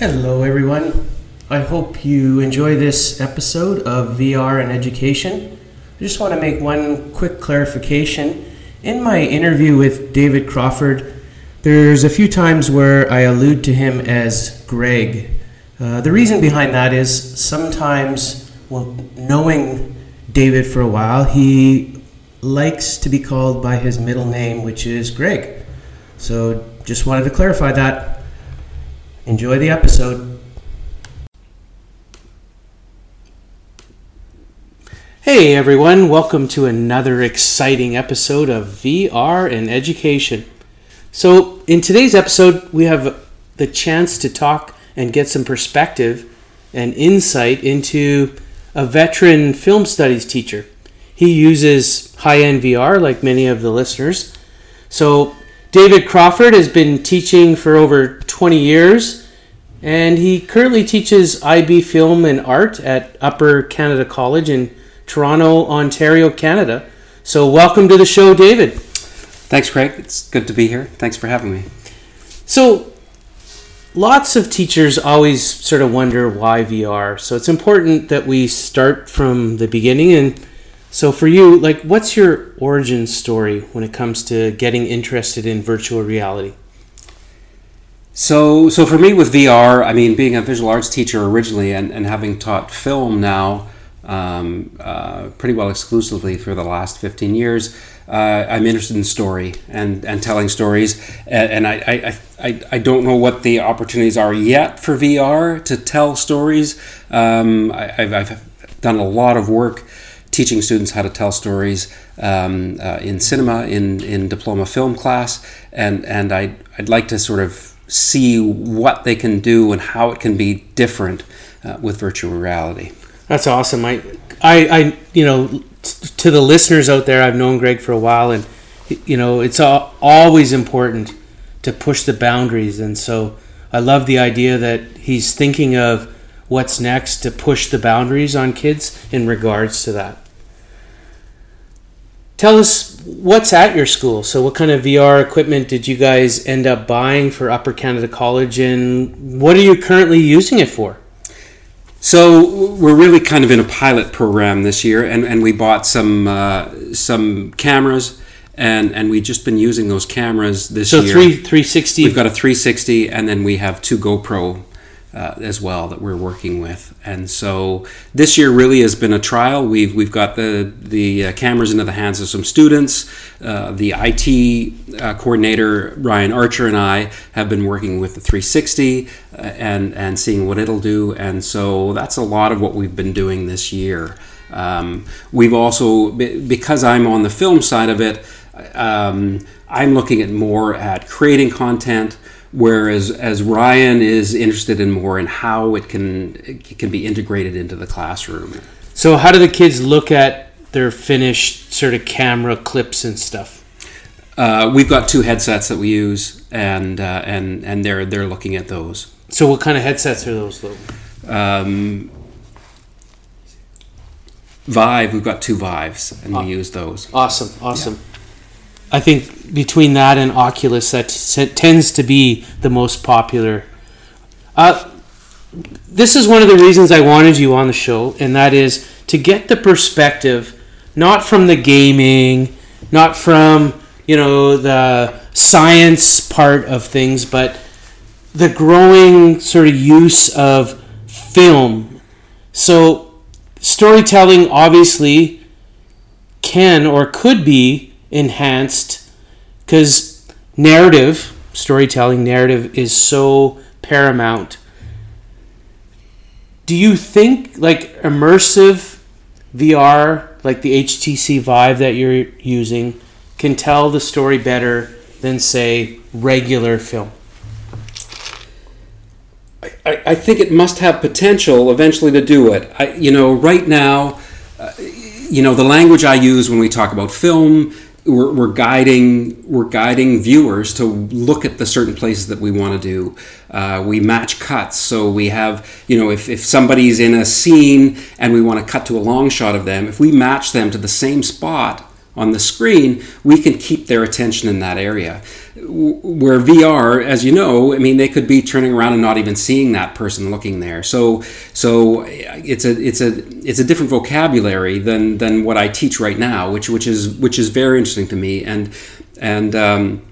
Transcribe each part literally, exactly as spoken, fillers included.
Hello everyone. I hope you enjoy this episode of V R in Education. I just want to make one quick clarification. In my interview with David Crawford, there's a few times where I allude to him as Greg. Uh, the reason behind that is sometimes, well, knowing David for a while, he likes to be called by his middle name, which is Greg. So just wanted to clarify that. Enjoy the episode. Hey everyone, welcome to another exciting episode of V R in Education. So in today's episode, we have the chance to talk and get some perspective and insight into a veteran film studies teacher. He uses high-end V R like many of the listeners. So David Crawford has been teaching for over twenty years, and he currently teaches I B Film and Art at Upper Canada College in Toronto, Ontario, Canada. So welcome to the show, David. Thanks, Greg. It's good to be here. Thanks for having me. So lots of teachers always sort of wonder why V R. So it's important that we start from the beginning. And so for you, like, what's your origin story when it comes to getting interested in virtual reality? So so for me with V R, I mean, being a visual arts teacher originally and, and having taught film now um, uh, pretty well exclusively for the last fifteen years, Uh, I'm interested in story and, and telling stories, and, and I, I I I don't know what the opportunities are yet for V R to tell stories. Um, I, I've, I've done a lot of work teaching students how to tell stories um, uh, in cinema, in, in diploma film class, and and I I'd, I'd like to sort of see what they can do and how it can be different uh, with virtual reality. That's awesome. I I, I you know. To the listeners out there, I've known Greg for a while, and you know it's always important to push the boundaries. And so I love the idea that he's thinking of what's next to push the boundaries on kids in regards to that. Tell us what's at your school. So what kind of V R equipment did you guys end up buying for Upper Canada College, and what are you currently using it for? So we're really kind of in a pilot program this year, and, and we bought some uh, some cameras, and, and we've just been using those cameras this year. So three three sixty. We've got a three sixty, and then we have two GoPro uh, as well that we're working with. And so this year really has been a trial. We've we've got the the cameras into the hands of some students. Uh, the I T uh, coordinator Ryan Archer and I have been working with the three sixty. And and seeing what it'll do, and so that's a lot of what we've been doing this year. Um, we've also, because I'm on the film side of it, um, I'm looking at more at creating content, whereas as Ryan is interested in more in how it can it can be integrated into the classroom. So how do the kids look at their finished sort of camera clips and stuff? Uh, we've got two headsets that we use, and uh, and and they're they're looking at those. So what kind of headsets are those, though? Um, Vive, we've got two Vives, and oh. we use those. Awesome, awesome. Yeah. I think between that and Oculus, that t- tends to be the most popular. Uh, this is one of the reasons I wanted you on the show, and that is to get the perspective, not from the gaming, not from, you know, the science part of things, but the growing sort of use of film. So storytelling obviously can or could be enhanced because narrative, storytelling narrative is so paramount. Do you think like immersive V R, like the H T C Vive that you're using, can tell the story better than, say, regular film? I, I think it must have potential eventually to do it. I, you know, right now, uh, you know, the language I use when we talk about film, we're, we're guiding we're guiding viewers to look at the certain places that we want to do. Uh, we match cuts, so we have, you know, if, if somebody's in a scene and we want to cut to a long shot of them, if we match them to the same spot on the screen, we can keep their attention in that area. where V R, as you know, I mean, they could be turning around and not even seeing that person looking there. So, so it's a it's a it's a different vocabulary than than what I teach right now, which which is which is very interesting to me. And and um,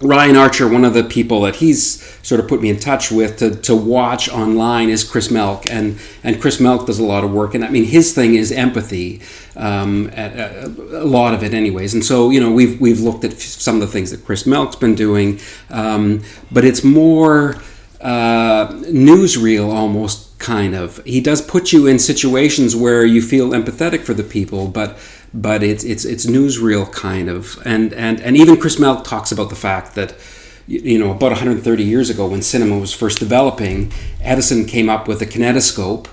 Ryan Archer, one of the people that he's sort of put me in touch with to to watch online is Chris Milk, and and Chris Milk does a lot of work, and I mean his thing is empathy, um, a, a lot of it anyways. And so you know we've we've looked at some of the things that Chris Milk's been doing, um, but it's more uh, newsreel almost kind of. He does put you in situations where you feel empathetic for the people, but. But it's it's it's newsreel kind of, and and and even Chris Milk talks about the fact that, you know, about one hundred thirty years ago when cinema was first developing, Edison came up with a kinetoscope,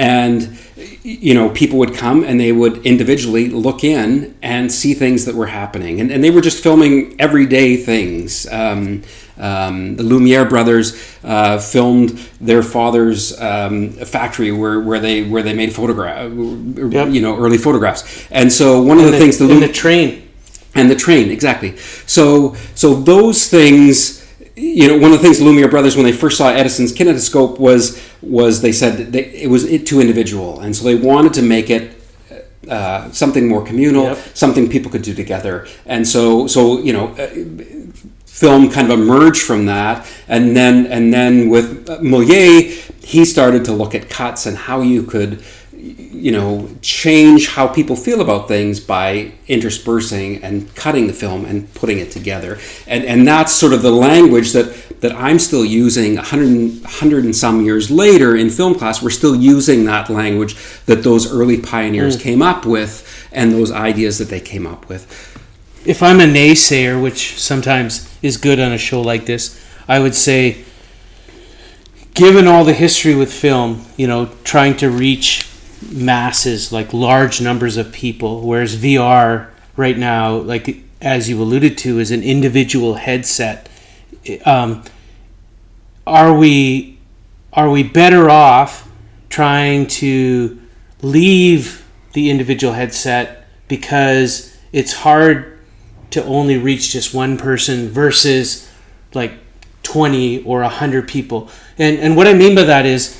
and you know people would come and they would individually look in and see things that were happening, and and they were just filming everyday things. Um, Um, the Lumiere brothers uh, filmed their father's um, factory where, where they where they made photograph, yep. you know, early photographs. And so one of and the, the things the Lum- and the train and the train exactly. So so those things, you know, one of the things the Lumiere brothers when they first saw Edison's kinetoscope was was they said they, it was it too individual, and so they wanted to make it. Uh, something more communal, yep. something people could do together, and so so you know, film kind of emerged from that, and then and then with Millier, he started to look at cuts and how you could, you know, change how people feel about things by interspersing and cutting the film and putting it together, and and that's sort of the language that that I'm still using one hundred, one hundred and some years later in film class. We're still using that language that those early pioneers mm. came up with and those ideas that they came up with. If I'm a naysayer, which sometimes is good on a show like this, I would say, given all the history with film, you know, trying to reach masses, like large numbers of people, whereas V R right now, like as you alluded to, is an individual headset. Um, are we are we better off trying to leave the individual headset because it's hard to only reach just one person versus like twenty or one hundred people? And and what I mean by that is,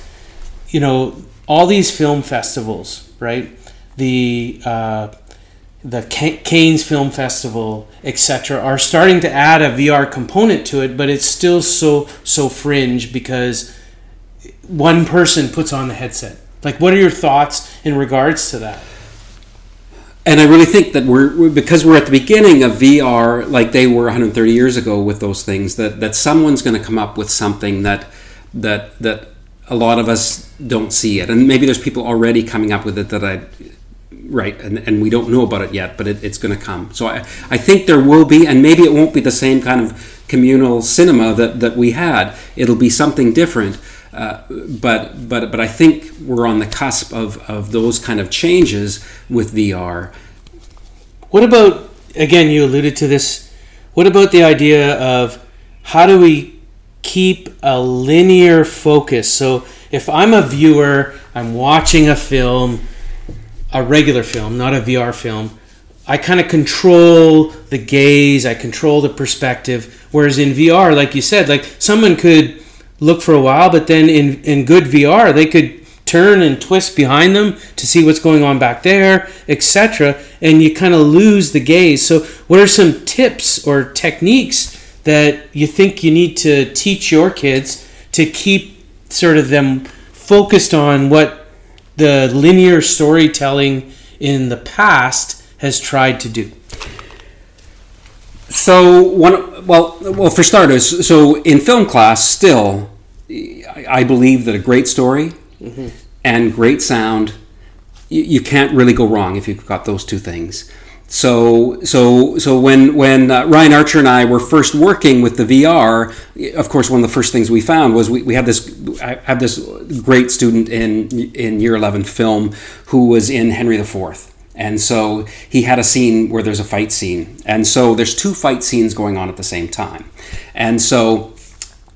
you know, all these film festivals, right? The uh, the Cannes Film Festival, et cetera, are starting to add a V R component to it, but it's still so so fringe because one person puts on the headset. Like, what are your thoughts in regards to that? And I really think that we're, because we're at the beginning of V R, like they were one hundred thirty years ago with those things, that that someone's going to come up with something that that that. A lot of us don't see it, and maybe there's people already coming up with it that I, right, and, and we don't know about it yet, but it, it's going to come. So I, I think there will be, and maybe it won't be the same kind of communal cinema that, that we had. It'll be something different, uh, but but but I think we're on the cusp of, of those kind of changes with V R. What about, again, you alluded to this, what about the idea of how do we keep a linear focus? So if I'm a viewer, I'm watching a film, a regular film, not a V R film, I kind of control the gaze, I control the perspective, whereas in V R, like you said, like someone could look for a while, but then in, in good V R, they could turn and twist behind them to see what's going on back there, et cetera, and you kind of lose the gaze. So what are some tips or techniques that you think you need to teach your kids to keep sort of them focused on what the linear storytelling in the past has tried to do? So, one, well, well, for starters, so in film class, still, I believe that a great story mm-hmm. and great sound, you can't really go wrong if you've got those two things. So so so when when uh, Ryan Archer and I were first working with the V R, of course one of the first things we found was we, we had this I had this great student in in year eleven film who was in Henry the fourth, and so he had a scene where there's a fight scene, and so there's two fight scenes going on at the same time, and so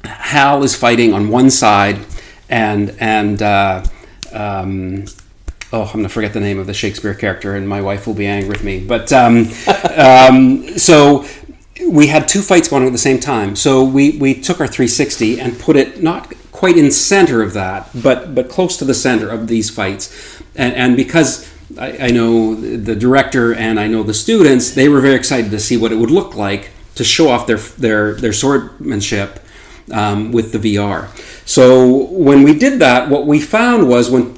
Hal is fighting on one side, and and uh, um, oh, I'm going to forget the name of the Shakespeare character, and my wife will be angry with me. But um, um, so we had two fights going on at the same time. So we, we took our three sixty and put it not quite in center of that, but but close to the center of these fights. And, and because I, I know the director and I know the students, they were very excited to see what it would look like to show off their their, their swordmanship um, with the V R. So when we did that, what we found was when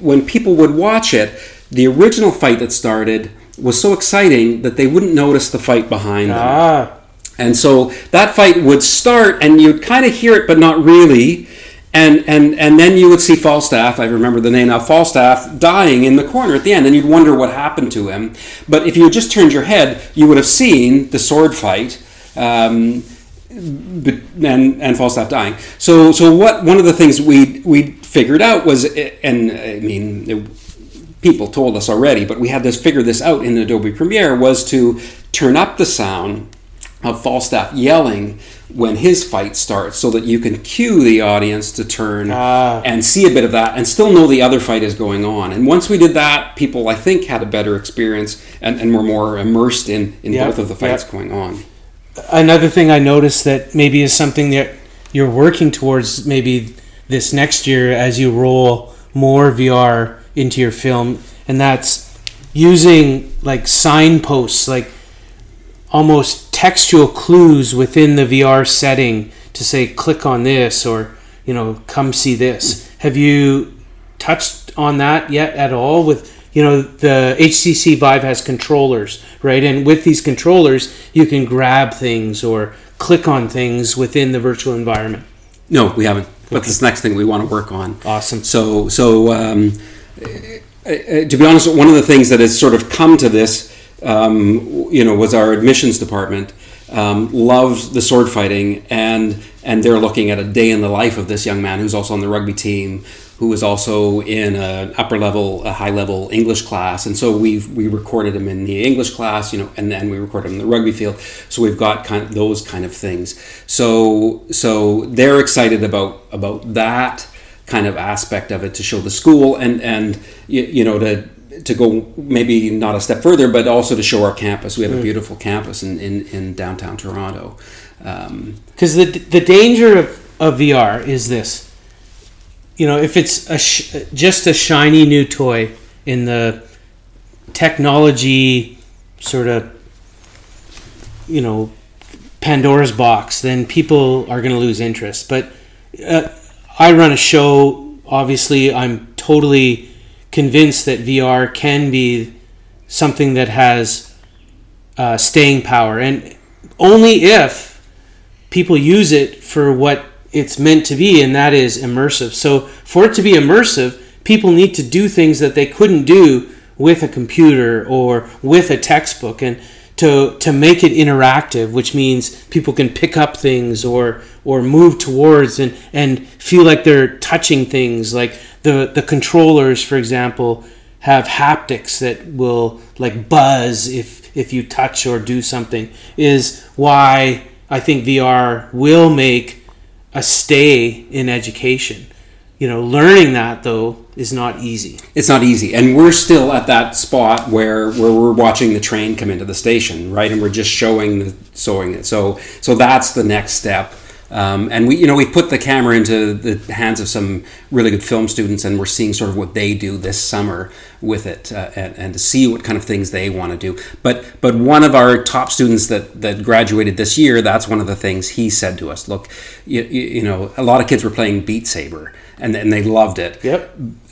when people would watch it, the original fight that started was so exciting that they wouldn't notice the fight behind them. Ah. And so that fight would start and you'd kind of hear it, but not really. And, and and then you would see Falstaff, I remember the name now, Falstaff dying in the corner at the end, and you'd wonder what happened to him. But if you had just turned your head, you would have seen the sword fight um, and and Falstaff dying. So so what one of the things we we figured out was, and I mean, it, people told us already, but we had to figure this out in Adobe Premiere, was to turn up the sound of Falstaff yelling when his fight starts so that you can cue the audience to turn ah. and see a bit of that and still know the other fight is going on. And once we did that, people, I think, had a better experience and, and were more immersed in, in yep. both of the fights yep. going on. Another thing I noticed that maybe is something that you're working towards maybe this next year as you roll more V R into your film, and that's using like signposts, like almost textual clues within the V R setting to say, click on this, or, you know, come see this. Have you touched on that yet at all? With, you know, the H T C Vive has controllers, right? And with these controllers, you can grab things or click on things within the virtual environment. No, we haven't. But okay. This next thing we want to work on. Awesome. So, so um, to be honest, one of the things that has sort of come to this Um, you know, was our admissions department um, loves the sword fighting, and and they're looking at a day in the life of this young man who's also on the rugby team, who is also in an upper level, a high level English class, and so we we recorded him in the English class, you know, and then we recorded him in the rugby field. So we've got kind of those kind of things. So so they're excited about about that kind of aspect of it to show the school, and and you, you know to. to go maybe not a step further, but also to show our campus. We have a beautiful campus in, in, in downtown Toronto. Because um, the the danger of, of V R is this. You know, if it's a sh- just a shiny new toy in the technology sort of, you know, Pandora's box, then people are going to lose interest. But uh, I run a show. Obviously, I'm totally convinced that V R can be something that has uh, staying power, and only if people use it for what it's meant to be, and that is immersive. So for it to be immersive, people need to do things that they couldn't do with a computer or with a textbook, and to to make it interactive, which means people can pick up things or or move towards and and feel like they're touching things. Like The the controllers, for example, have haptics that will like buzz if if you touch or do something. Is why I think V R will make a stay in education. You know, learning that though is not easy. It's not easy, and we're still at that spot where where we're watching the train come into the station, right? And we're just showing the showing it. So so that's the next step. Um, and we, you know, we put the camera into the hands of some really good film students, and we're seeing sort of what they do this summer with it, uh, and, and to see what kind of things they want to do. But but one of our top students that, that graduated this year, that's one of the things he said to us. Look, you, you know, a lot of kids were playing Beat Saber, and and they loved it. Yep.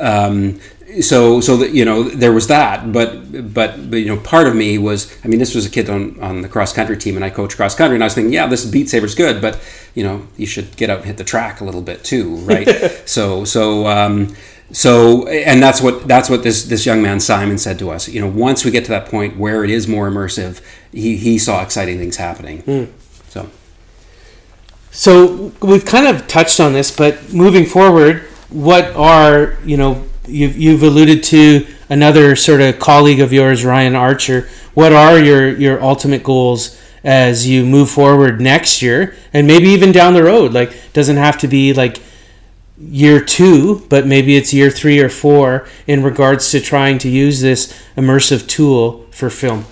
Um, so so that, you know, there was that, but, but but you know, part of me was, I mean, this was a kid on, on the cross country team, and I coach cross country, and I was thinking, yeah, this Beat Saber's good, but you know, you should get out and hit the track a little bit too, right? so so um, so and that's what that's what this this young man Simon said to us. You know, once we get to that point where it is more immersive, he he saw exciting things happening. Mm. So so we've kind of touched on this, but moving forward, what are you know. You've, you've alluded to another sort of colleague of yours, Ryan Archer. What are your, your ultimate goals as you move forward next year, and maybe even down the road? Like, doesn't have to be like year two, but maybe it's year three or four in regards to trying to use this immersive tool for film.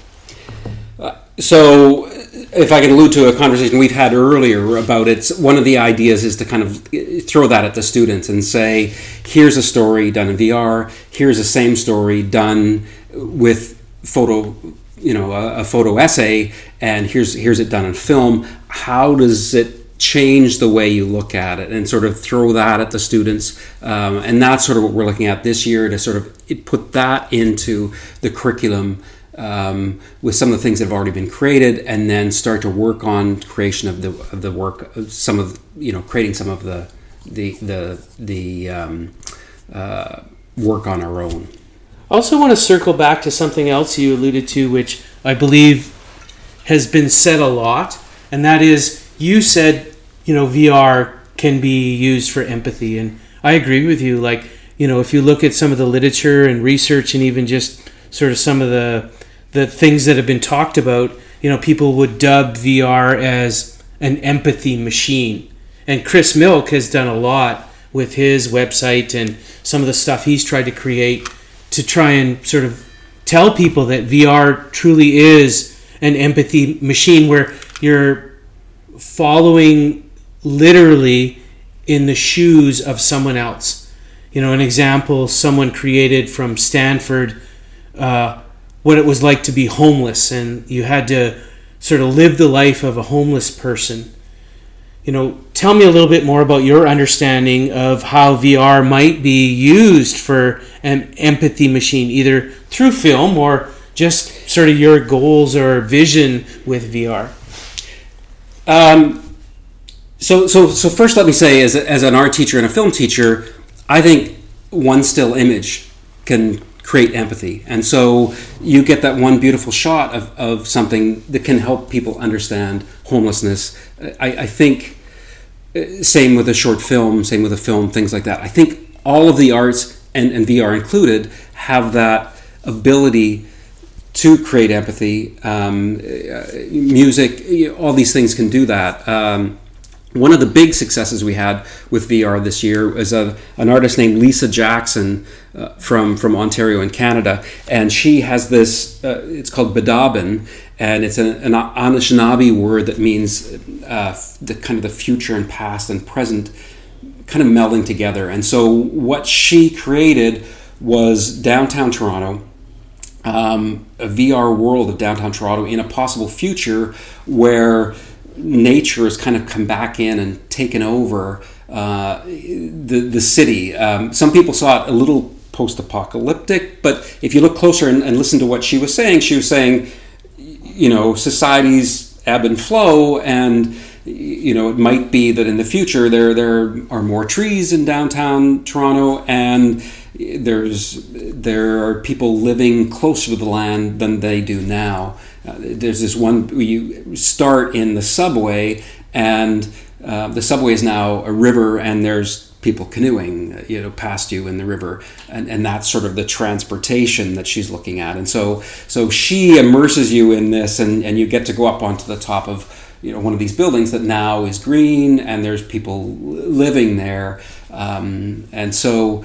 So if I can allude to a conversation we've had earlier about it, one of the ideas is to kind of throw that at the students and say, here's a story done in V R, here's the same story done with photo, you know, a, a photo essay, and here's here's it done in film. How does it change the way you look at it? And sort of throw that at the students. Um, and that's sort of what we're looking at this year, to sort of put that into the curriculum Um, with some of the things that have already been created, and then start to work on creation of the of the work, of some of you know creating some of the the the the um, uh, work on our own. I also want to circle back to something else you alluded to, which I believe has been said a lot, and that is, you said you know V R can be used for empathy, and I agree with you. Like you know if you look at some of the literature and research, and even just sort of some of the the things that have been talked about, you know, people would dub V R as an empathy machine. And Chris Milk has done a lot with his website and some of the stuff he's tried to create to try and sort of tell people that V R truly is an empathy machine, where you're following literally in the shoes of someone else. You know, an example someone created from Stanford, uh, what it was like to be homeless, and you had to sort of live the life of a homeless person. You know, tell me a little bit more about your understanding of how V R might be used for an empathy machine, either through film or just sort of your goals or vision with V R. Um, so, so, so first, let me say, as a, as an art teacher and a film teacher, I think one still image can create empathy. And so you get that one beautiful shot of, of something that can help people understand homelessness. I, I think, same with a short film, same with a film, things like that. I think all of the arts, and, and V R included, have that ability to create empathy. Um, music, all these things can do that. Um, one of the big successes we had with V R this year was a, an artist named Lisa Jackson uh, from, from Ontario in Canada. And she has this, uh, it's called Badabin, and it's an, an Anishinaabe word that means uh, the kind of the future and past and present kind of melding together. And so what she created was downtown Toronto, um, a V R world of downtown Toronto in a possible future where nature has kind of come back in and taken over uh, the the city. Um, some people saw it a little post-apocalyptic, but if you look closer and, and listen to what she was saying, she was saying, you know, societies ebb and flow, and you know it might be that in the future there there are more trees in downtown Toronto, and there's there are people living closer to the land than they do now. Uh, there's this one, you start in the subway, and uh, the subway is now a river, and there's people canoeing, you know, past you in the river, and, and that's sort of the transportation that she's looking at. And so so she immerses you in this, and, and you get to go up onto the top of, you know, one of these buildings that now is green, and there's people living there. Um, and so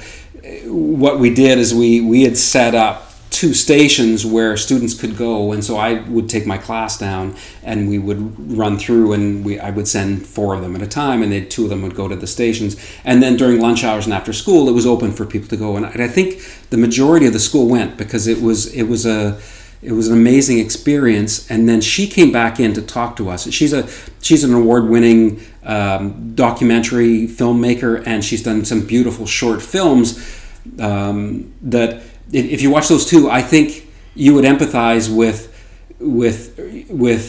what we did is we, we had set up two stations where students could go, and so I would take my class down, and we would run through, and we I would send four of them at a time, and they two of them would go to the stations, and then during lunch hours and after school it was open for people to go, and I think the majority of the school went, because it was it was a it was an amazing experience. And then she came back in to talk to us. She's a she's an award-winning um, documentary filmmaker, and she's done some beautiful short films um, that. If you watch those two, I think you would empathize with, with, with.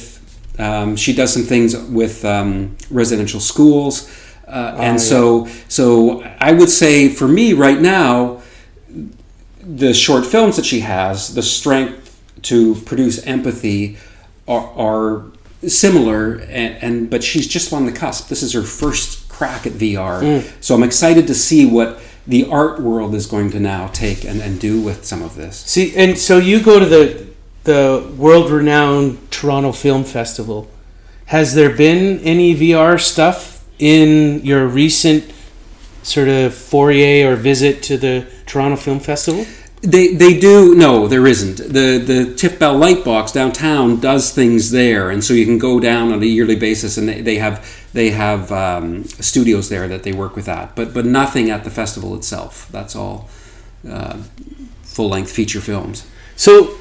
Um, she does some things with um, residential schools, uh, oh, and yeah. so, so I would say for me right now, the short films that she has, the strength to produce empathy, are, are similar, and, and but she's just on the cusp. This is her first crack at V R, mm. so I'm excited to see what the art world is going to now take and, and do with some of this. See, and so you go to the the world-renowned Toronto Film Festival. Has there been any V R stuff in your recent sort of foray or visit to the Toronto Film Festival? They they do no there isn't the the Tiff Bell Lightbox downtown does things there, and so you can go down on a yearly basis, and they, they have they have um, studios there that they work with at, but but nothing at the festival itself. That's all uh, full length feature films. So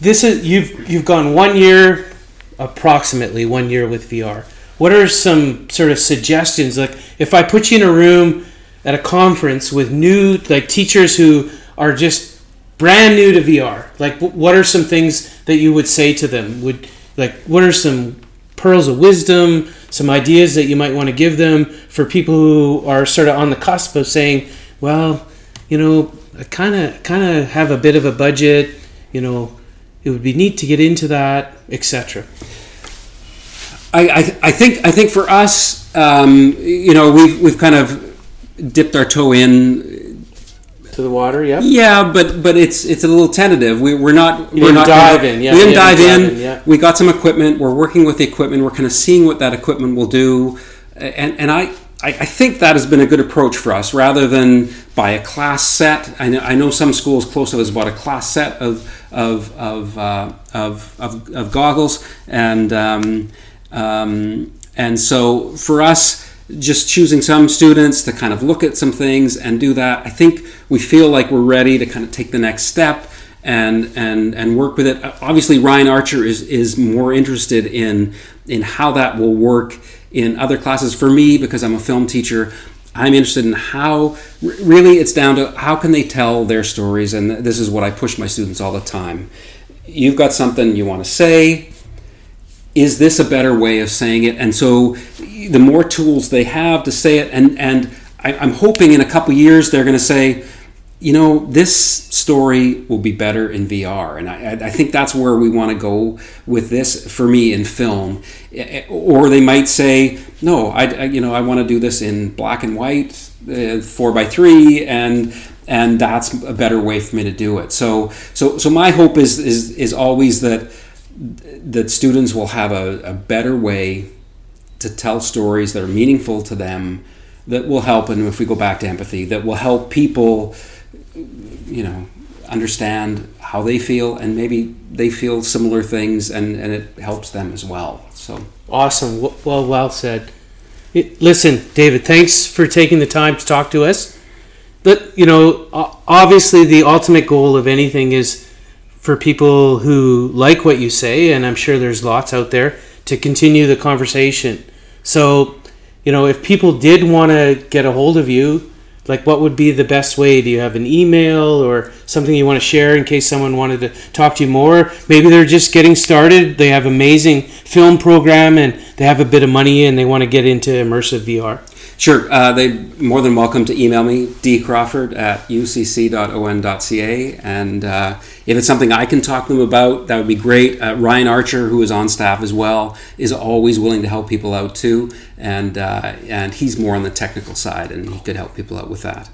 this is you've you've gone one year, approximately one year with V R. What are some sort of suggestions? Like if I put you in a room at a conference with new like teachers who are just brand new to V R, like what are some things that you would say to them? Would like what are some pearls of wisdom, some ideas that you might want to give them for people who are sort of on the cusp of saying, well, you know, I kind of kind of have a bit of a budget, you know, it would be neat to get into that, et cetera. I, I I think I think for us, um, you know, we've we've kind of dipped our toe in to the water, yeah. Yeah, but but it's it's a little tentative. We we're not you we're not dive in. Yeah, we didn't dive in. Yeah. We got some equipment. We're working with the equipment. We're kind of seeing what that equipment will do, and and I, I think that has been a good approach for us rather than buy a class set. I know I know some schools close to us bought a class set of of of uh, of, of of goggles, and um, um, and so for us, just choosing some students to kind of look at some things and do that. I think we feel like we're ready to kind of take the next step and and and work with it. Obviously, Ryan Archer is is more interested in in how that will work in other classes. For me, because I'm a film teacher, I'm interested in how, really it's down to how can they tell their stories, and this is what I push my students all the time. You've got something you want to say. Is this a better way of saying it? And so the more tools they have to say it, and, and I, I'm hoping in a couple of years they're going to say, you know, this story will be better in V R. And I, I think that's where we want to go with this, for me, in film. Or they might say, no, I, I you know, I want to do this in black and white, uh, four by three, and and that's a better way for me to do it. So so so my hope is is is always that that students will have a, a better way to tell stories that are meaningful to them, that will help, and if we go back to empathy, that will help people, you know, understand how they feel, and maybe they feel similar things, and, and it helps them as well. So awesome. Well, well said. Listen, David, thanks for taking the time to talk to us. But, you know, obviously the ultimate goal of anything is for people who like what you say, and I'm sure there's lots out there, to continue the conversation. So, you know, if people did want to get a hold of you, like what would be the best way? Do you have an email or something you want to share in case someone wanted to talk to you more? Maybe they're just getting started. They have an amazing film program and they have a bit of money and they want to get into immersive V R. Sure. Uh, they're more than welcome to email me, d crawford at u c c dot o n dot c a. And uh, if it's something I can talk to them about, that would be great. Uh, Ryan Archer, who is on staff as well, is always willing to help people out too. And, uh, and he's more on the technical side, and he could help people out with that.